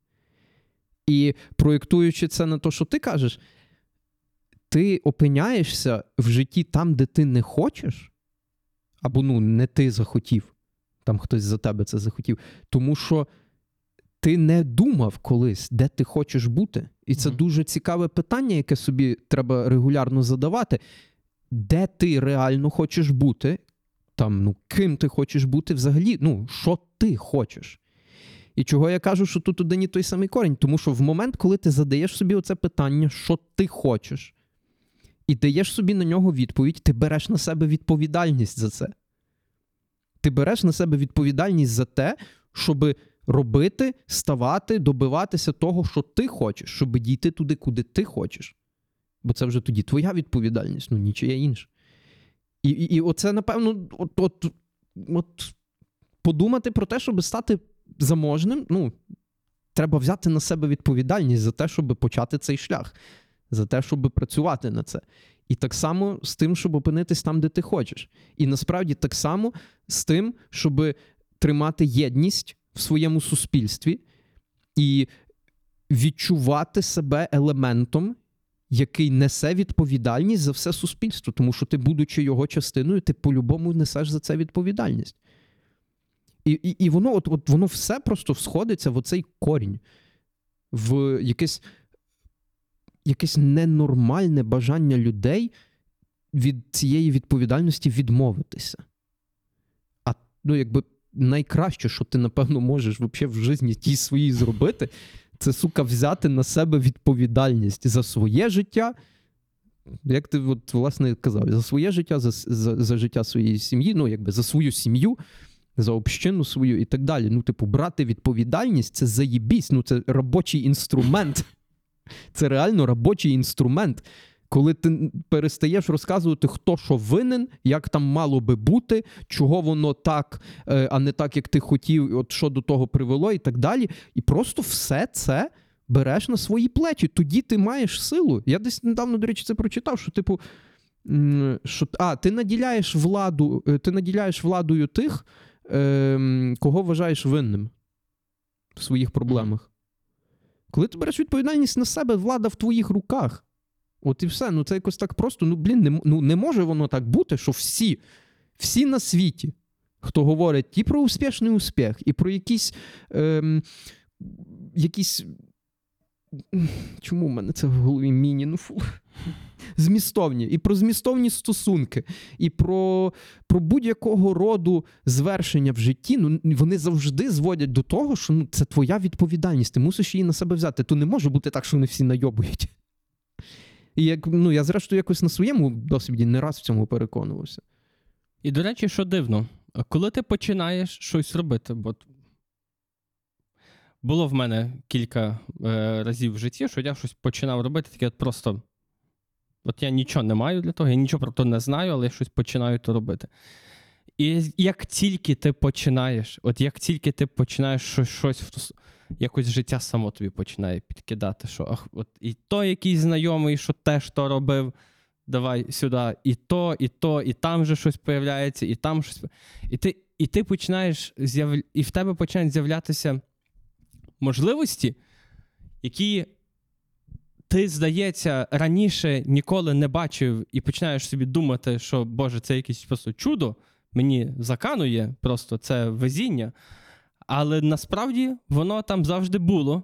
І проєктуючи це на те, що ти кажеш, ти опиняєшся в житті там, де ти не хочеш, або не ти захотів, там хтось за тебе це захотів, тому що ти не думав колись, де ти хочеш бути. І це дуже цікаве питання, яке собі треба регулярно задавати. Де ти реально хочеш бути? Ким ти хочеш бути взагалі? Що ти хочеш? І чого я кажу, що тут один і той самий корінь? Тому що в момент, коли ти задаєш собі оце питання, що ти хочеш, і даєш собі на нього відповідь, ти береш на себе відповідальність за це. Ти береш на себе відповідальність за те, щоби робити, ставати, добиватися того, що ти хочеш, щоб дійти туди, куди ти хочеш. Бо це вже тоді твоя відповідальність, нічия інша. І оце, напевно, подумати про те, щоб стати заможним, треба взяти на себе відповідальність за те, щоб почати цей шлях, за те, щоб працювати на це. І так само з тим, щоб опинитись там, де ти хочеш. І насправді так само з тим, щоб тримати єдність в своєму суспільстві і відчувати себе елементом, який несе відповідальність за все суспільство. Тому що ти, будучи його частиною, ти по-любому несеш за це відповідальність. І воно, от воно все просто всходиться в оцей корінь, в якесь ненормальне бажання людей від цієї відповідальності відмовитися. А ну, якби найкраще, що ти, напевно, можеш взагалі в житті тій своїй зробити, це, сука, взяти на себе відповідальність за своє життя, як ти, от, власне, казав, за своє життя, за життя своєї сім'ї, ну, якби за свою сім'ю, за общину свою і так далі. Ну, типу, брати відповідальність – це заєбісь, ну, це робочий інструмент. Це реально робочий інструмент. Коли ти перестаєш розказувати, хто що винен, як там мало би бути, чого воно так, а не так, як ти хотів, от що до того привело і так далі. І просто все це береш на свої плечі. Тоді ти маєш силу. Я десь недавно, до речі, це прочитав, що типу, ти наділяєш владою тих, кого вважаєш винним в своїх проблемах. Коли ти береш відповідальність на себе, влада в твоїх руках. От і все. Ну це якось так просто. Ну, блін, не може воно так бути, що всі на світі, хто говорить і про успішний успіх, і про якісь... Чому в мене це в голові міні? Ну, фу. Змістовні. І про змістовні стосунки, і про будь-якого роду звершення в житті, ну, вони завжди зводять до того, що ну, це твоя відповідальність, ти мусиш її на себе взяти. То не може бути так, що вони всі найобують. І я, зрештою, якось на своєму досвіді не раз в цьому переконувався. І, до речі, що дивно, коли ти починаєш щось робити, бо було в мене кілька разів в житті, що я щось починав робити, таке от просто, от я нічого не маю для того, я нічого про то не знаю, але я щось починаю то робити. І як тільки ти починаєш щось якось життя само тобі починає підкидати, що от і той якийсь знайомий, що теж то робив, давай сюди, і то, і там же щось появляється, і там щось. І ти починаєш і в тебе починають з'являтися можливості, які ти, здається, раніше ніколи не бачив, і починаєш собі думати, що, Боже, це якесь просто чудо, мені заканує, просто це везіння. Але насправді воно там завжди було.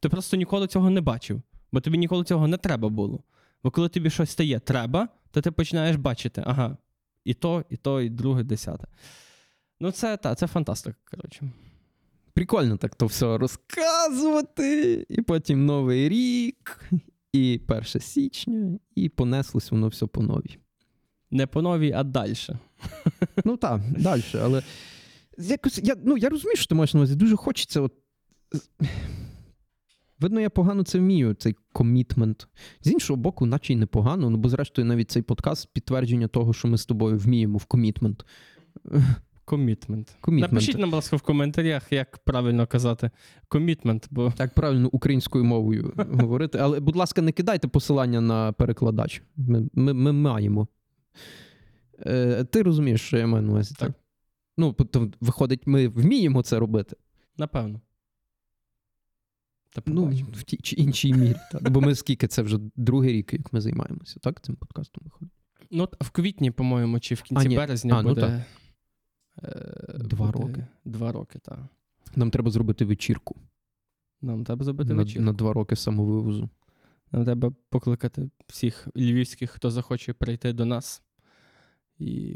Ти просто ніколи цього не бачив, бо тобі ніколи цього не треба було. Бо коли тобі щось стає треба, то ти починаєш бачити, ага, і то, і друге, десяте. Ну це фантастика, коротше. Прикольно так то все розказувати, і потім Новий рік, і 1 січня, і понеслось воно все по новій. Не по новій, а далі. Ну так, далі, але якось, я розумію, що ти маєш на увазі, дуже хочеться, от... Видно, я погано це вмію, цей комітмент. З іншого боку, наче й непогано, бо зрештою навіть цей подкаст підтвердження того, що ми з тобою вміємо в комітмент. Комітмент. Напишіть нам, будь ласка, в коментарях, як правильно казати комітмент, бо... Так правильно українською мовою говорити. Але, будь ласка, не кидайте посилання на перекладач. Ми маємо. Ти розумієш, що я маю на увазі, так? Ну, то, виходить, ми вміємо це робити. Напевно. В тій чи іншій мірі. Так. Бо ми скільки, це вже другий рік, як ми займаємося, так, цим подкастом виходить? Ну, в квітні, по-моєму, чи в кінці березня буде... Ну, так. 2 роки. 2 роки, так. Нам треба зробити вечірку. На 2 роки самовивозу. Нам треба покликати всіх львівських, хто захоче прийти до нас. І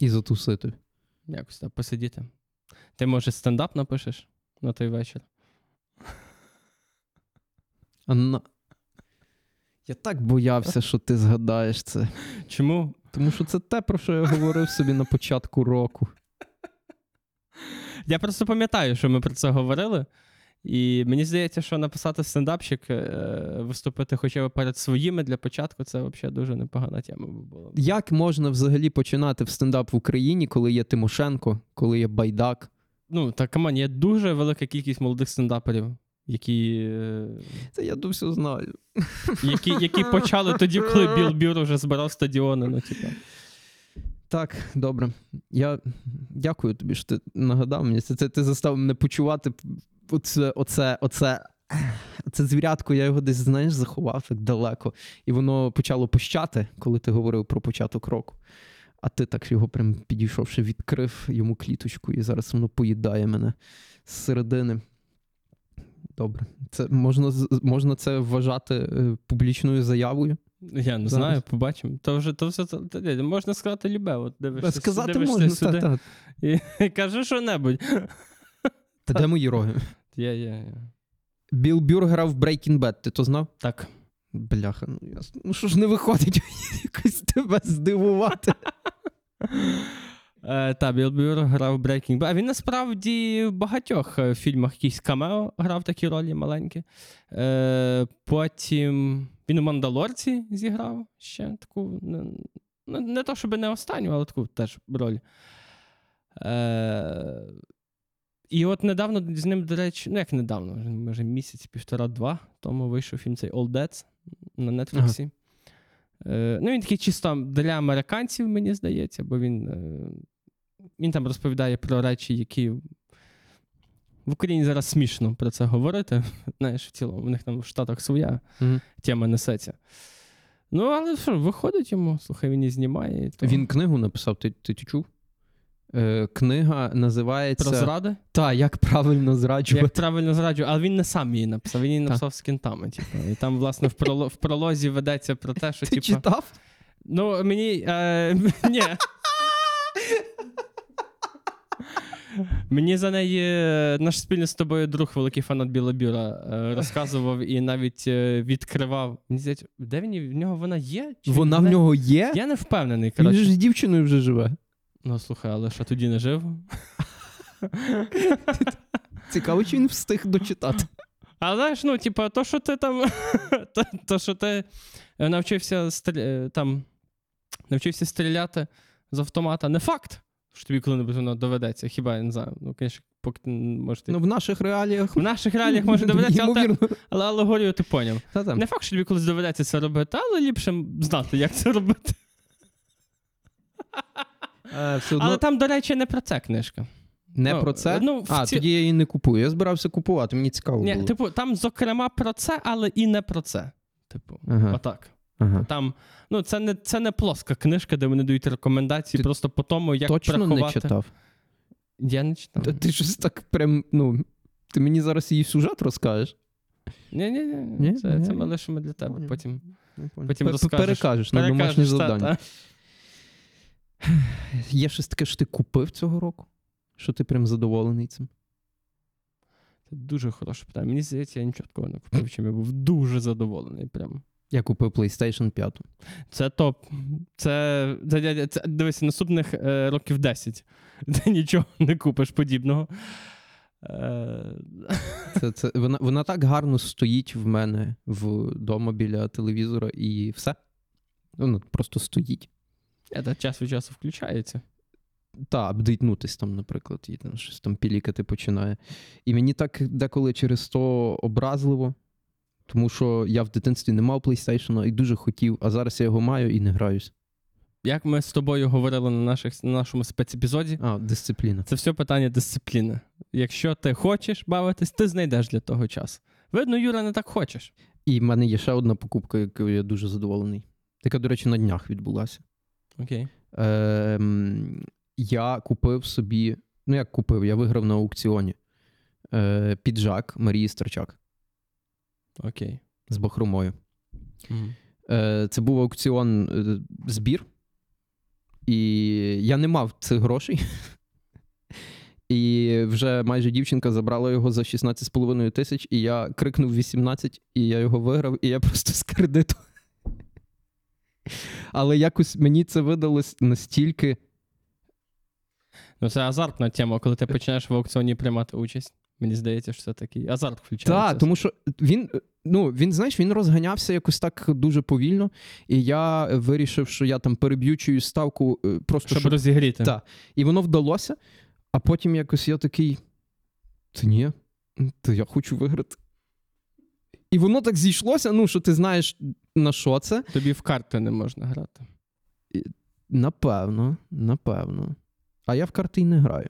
затусити. Якось так, посидіти. Ти, може, стендап напишеш на той вечір? Я так боявся, що ти згадаєш це. Чому? Тому що це те, про що я говорив собі на початку року. Я просто пам'ятаю, що ми про це говорили. І мені здається, що написати стендапчик, виступити хоча б перед своїми для початку, це взагалі дуже непогана тема була. Як можна взагалі починати в стендап в Україні, коли є Тимошенко, коли є Байдак? Ну, так, камон, є дуже велика кількість молодих стендаперів, які... Це я все знаю. Які почали тоді, коли Біл Бюр вже збирав стадіони. Ну, типа. Так, добре. Я дякую тобі, що ти нагадав мені. Ти заставив мене почувати оце це звірятко, я його десь, знаєш, заховав так далеко. І воно почало пищати, коли ти говорив про початок року. А ти так його прям підійшовши, відкрив йому кліточку, і зараз воно поїдає мене з середини. Добре. Це можна це вважати публічною заявою? Я не знаю, побачимо. То вже можна сказати любе. От дивишся, сказати дивишся можна, сюди і кажи що-небудь. Та де мої роги? Я. Біл Бюр грав в Breaking Bad, ти то знав? Так. Бляха, ну ясно. Ну що ж не виходить якось тебе здивувати? Та, Біл Бюр грав в Breaking Bad. А він насправді в багатьох фільмах якісь камео грав такі ролі маленькі. Потім він у «Мандалорці» зіграв ще таку, не то щоб не останню, але таку теж роль. І от недавно з ним, до речі, ну як недавно, може місяць, півтора-два тому вийшов фільм цей All Death на Нетфліксі. Ага. Ну, він такий чисто для американців, мені здається, бо він там розповідає про речі, які в Україні зараз смішно про це говорити. Знаєш, в цілому, у них там в Штатах своя тема несеться. Ну, але що, виходить йому, слухай, він і знімає. То... Він книгу написав, ти чув? Книга називається... Про зради? Так, як правильно зраджувати. Як правильно зраджувати, але він не сам її написав, він її написав з кінтами. Типу. І там, власне, в пролозі ведеться про те, що... Ти читав? Ну, мені... Ні. Мені за неї наш спільний з тобою друг, великий фанат Біла Бюра, розказував і навіть відкривав. Де він? В нього вона є? Чи вона в нього є? Я не впевнений, коротше. Він ж з дівчиною вже живе. Ну, слухай, але ще тоді не жив. Цікаво, чи він встиг дочитати. А знаєш, ну, типа, то, що ти там, то, що ти навчився стріляти з автомата, не факт, що тобі коли-небудь воно доведеться. Хіба, я не знаю, ну, звісно, поки може ти... Ну, в наших реаліях... В наших реаліях може доведеться, але алегорію ти поняв. Не факт, що тобі колись доведеться це робити, але ліпше знати, як це робити. Одно... Але там, до речі, не про це книжка. Про це? Тоді я її не купую. Я збирався купувати, мені цікаво було. Типу, там, зокрема, про це, але і не про це. Типу, отак. Ага. Там, ну, це не плоска книжка, де вони дають рекомендації. Ти просто по тому, як приховати. Точно не читав? Я не читав. Ти щось так прям, ну, ти мені зараз її сюжет розкажеш? Ні. Це ми лишимо для тебе. Потім розкажеш. Перекажеш на домашнє завдання. Є щось таке, що ти купив цього року? Що ти прям задоволений цим? Це дуже хороше питання. Мені здається, я нічого такого не купив, чим я був дуже задоволений. Прям. Я купив PlayStation 5. Це топ. Це дивись, наступних років 10. Ти нічого не купиш подібного. Вона так гарно стоїть в мене вдома біля телевізора і все. Вона просто стоїть. Це час від часу включається. Так, апдейтнутись там, наприклад, і там щось там пілікати починає. І мені так деколи через то образливо, тому що я в дитинстві не мав PlayStation і дуже хотів, а зараз я його маю і не граюсь. Як ми з тобою говорили на нашому спецепізоді. Дисципліна. Це все питання дисципліни. Якщо ти хочеш бавитись, ти знайдеш для того час. Видно, Юра, не так хочеш. І в мене є ще одна покупка, якою я дуже задоволений. Така, до речі, на днях відбулася. Окей. Я купив собі, я виграв на аукціоні піджак Марії Старчак. Окей. З бахромою. Mm. Це був аукціон збір. І я не мав цих грошей. І вже майже дівчинка забрала його за 16,5 тисяч, і я крикнув 18, і я його виграв, і я просто з кредиту. Але якось мені це видалось настільки... це азартна тема, коли ти починаєш в аукціоні приймати участь. Мені здається, що це такий азарт включається. Так, тому що він розганявся якось так дуже повільно, і я вирішив, що я там переб'ю чию ставку просто, щоб розігріти. Так, і воно вдалося, а потім якось я такий, я хочу виграти. І воно так зійшлося, що ти знаєш, на що це. Тобі в карти не можна грати. Напевно. А я в карти й не граю.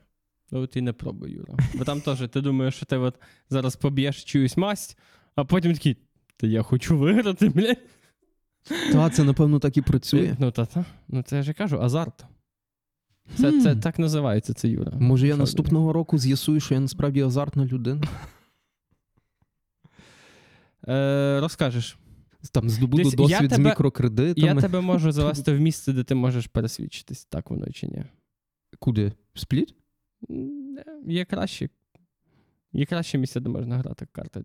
От і не пробуй, Юра. Бо там теж ти думаєш, що ти зараз поб'єш чиюсь масть, А потім такий, та я хочу виграти, блядь. Та, це, напевно, так і працює. Ну, та-та. Ну, це я ж кажу, азарт. Це так називається, це Юра. Може, я наступного року з'ясую, що я насправді азартна людина? Розкажеш. Там здобуду десь досвід з мікрокредитами. Я тебе можу завести в місце, де ти можеш пересвідчитись, так воно чи ні. Куди? В спліт? Є краще місце, де можна грати в карти.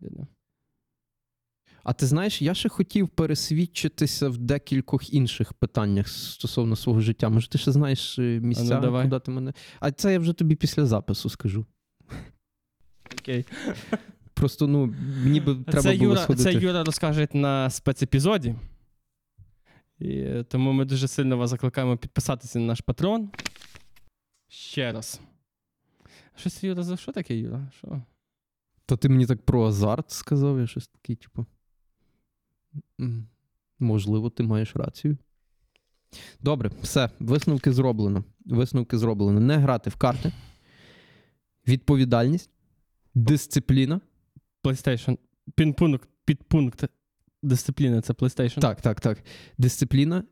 А ти знаєш, я ще хотів пересвідчитися в декількох інших питаннях стосовно свого життя. Може, ти ще знаєш місця, ну, куди ти мене... А це я вже тобі після запису скажу. Окей. Просто, ну, мені би треба було сходити. Це Юра розкаже на спецепізоді. І тому ми дуже сильно вас закликаємо підписатися на наш патреон. Ще раз. Щось, Юра, що таке, Юра? Що? Та ти мені так про азарт сказав, я щось таке, типу... Можливо, ти маєш рацію. Добре, все, висновки зроблено. Не грати в карти. Відповідальність. Дисципліна. PlayStation. Підпункт. Дисципліна, це PlayStation. Так. Дисципліна.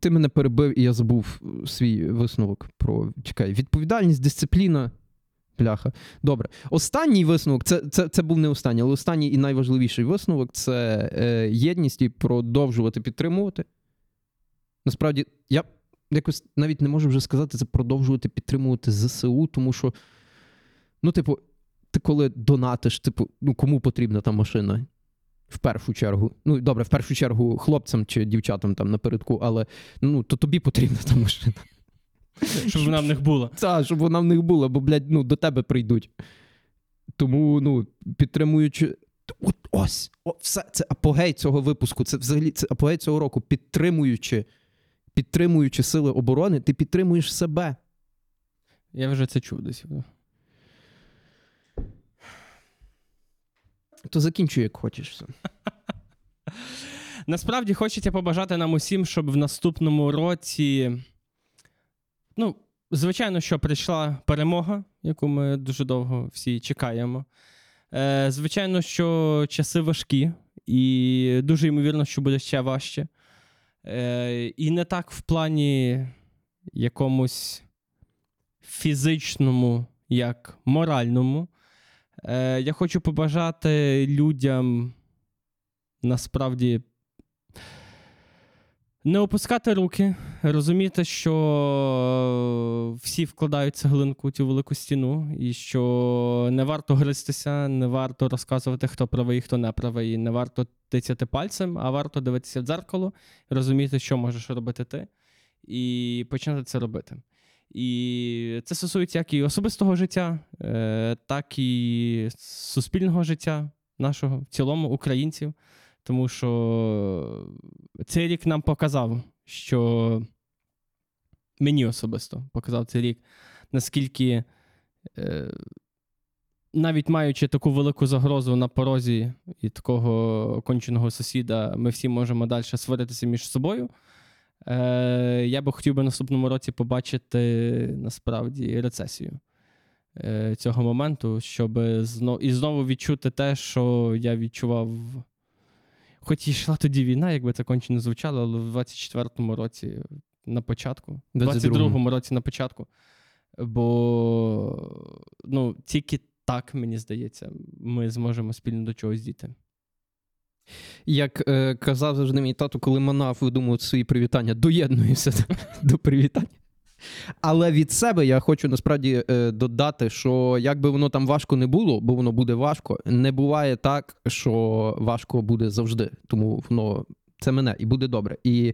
Ти мене перебив, і я забув свій висновок про... Чекай, відповідальність, дисципліна. Бляха. Добре. Останній висновок, це був не останній, але останній і найважливіший висновок, це єдність і продовжувати підтримувати. Насправді, я якось навіть не можу вже сказати, це продовжувати підтримувати ЗСУ, тому що, ну, типу, ти коли донатиш, типу, ну, кому потрібна та машина? В першу чергу. Ну, добре, в першу чергу хлопцям чи дівчатам там напередку, але, ну, то тобі потрібна та машина. Щоб вона в них була. Так, щоб вона в них була, бо, блядь, ну, до тебе прийдуть. Тому, ну, підтримуючи... Все, це апогей цього випуску, це взагалі це апогей цього року. Підтримуючи сили оборони, ти підтримуєш себе. Я вже це чув десь. То закінчуй, як хочеш. Все. Насправді, хочеться побажати нам усім, щоб в наступному році... Ну, звичайно, що прийшла перемога, яку ми дуже довго всі чекаємо. Звичайно, що часи важкі, і дуже ймовірно, що буде ще важче. І не так в плані якомусь фізичному, як моральному. Я хочу побажати людям насправді... Не опускати руки, розуміти, що всі вкладають цеглинку у цю велику стіну, і що не варто гристися, не варто розказувати, хто правий, хто не правий, не варто тицяти пальцем, а варто дивитися в дзеркало, розуміти, що можеш робити ти, і починати це робити. І це стосується як і особистого життя, так і суспільного життя нашого, в цілому, українців. Тому що цей рік нам показав, що мені особисто показав цей рік, наскільки навіть маючи таку велику загрозу на порозі і такого конченого сусіда, ми всі можемо далі сваритися між собою. Я би хотів би наступному році побачити насправді рецесію цього моменту, щоб знову відчути те, що я відчував. Хоч і йшла тоді війна, якби це кончено звучало, але в 24-му році на початку, в 22-му році на початку. Бо, ну, тільки так, мені здається, ми зможемо спільно до чогось дійти. Як казав завжди мій тату, коли манав видумував свої привітання, доєднуюся до привітань. Але від себе я хочу насправді додати, що як би воно там важко не було, бо воно буде важко, не буває так, що важко буде завжди. Тому воно це мене і буде добре. І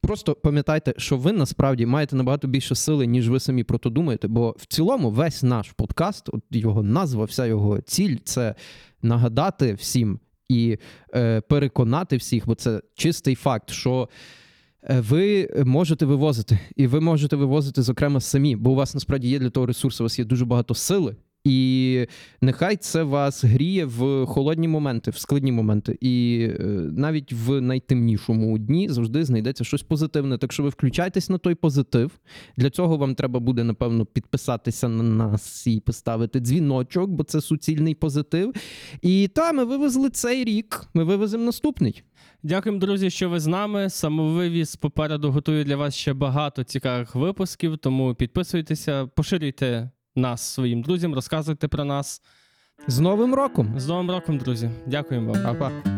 просто пам'ятайте, що ви насправді маєте набагато більше сили, ніж ви самі про то думаєте. Бо в цілому весь наш подкаст, от його назва, вся його ціль – це нагадати всім і переконати всіх, бо це чистий факт, що... Ви можете вивозити, і ви можете вивозити, зокрема, самі, бо у вас, насправді, є для того ресурсу, у вас є дуже багато сили, І нехай це вас гріє в холодні моменти, в складні моменти. І навіть в найтемнішому дні завжди знайдеться щось позитивне. Так що ви включайтесь на той позитив. Для цього вам треба буде, напевно, підписатися на нас і поставити дзвіночок, бо це суцільний позитив. І та, ми вивезли цей рік, ми вивеземо наступний. Дякуємо, друзі, що ви з нами. Самовивіз попереду готує для вас ще багато цікавих випусків, тому підписуйтеся, поширюйте нас своїм друзям, розказуйте про нас. З Новим роком! З Новим роком, друзі! Дякуємо вам! Па-па!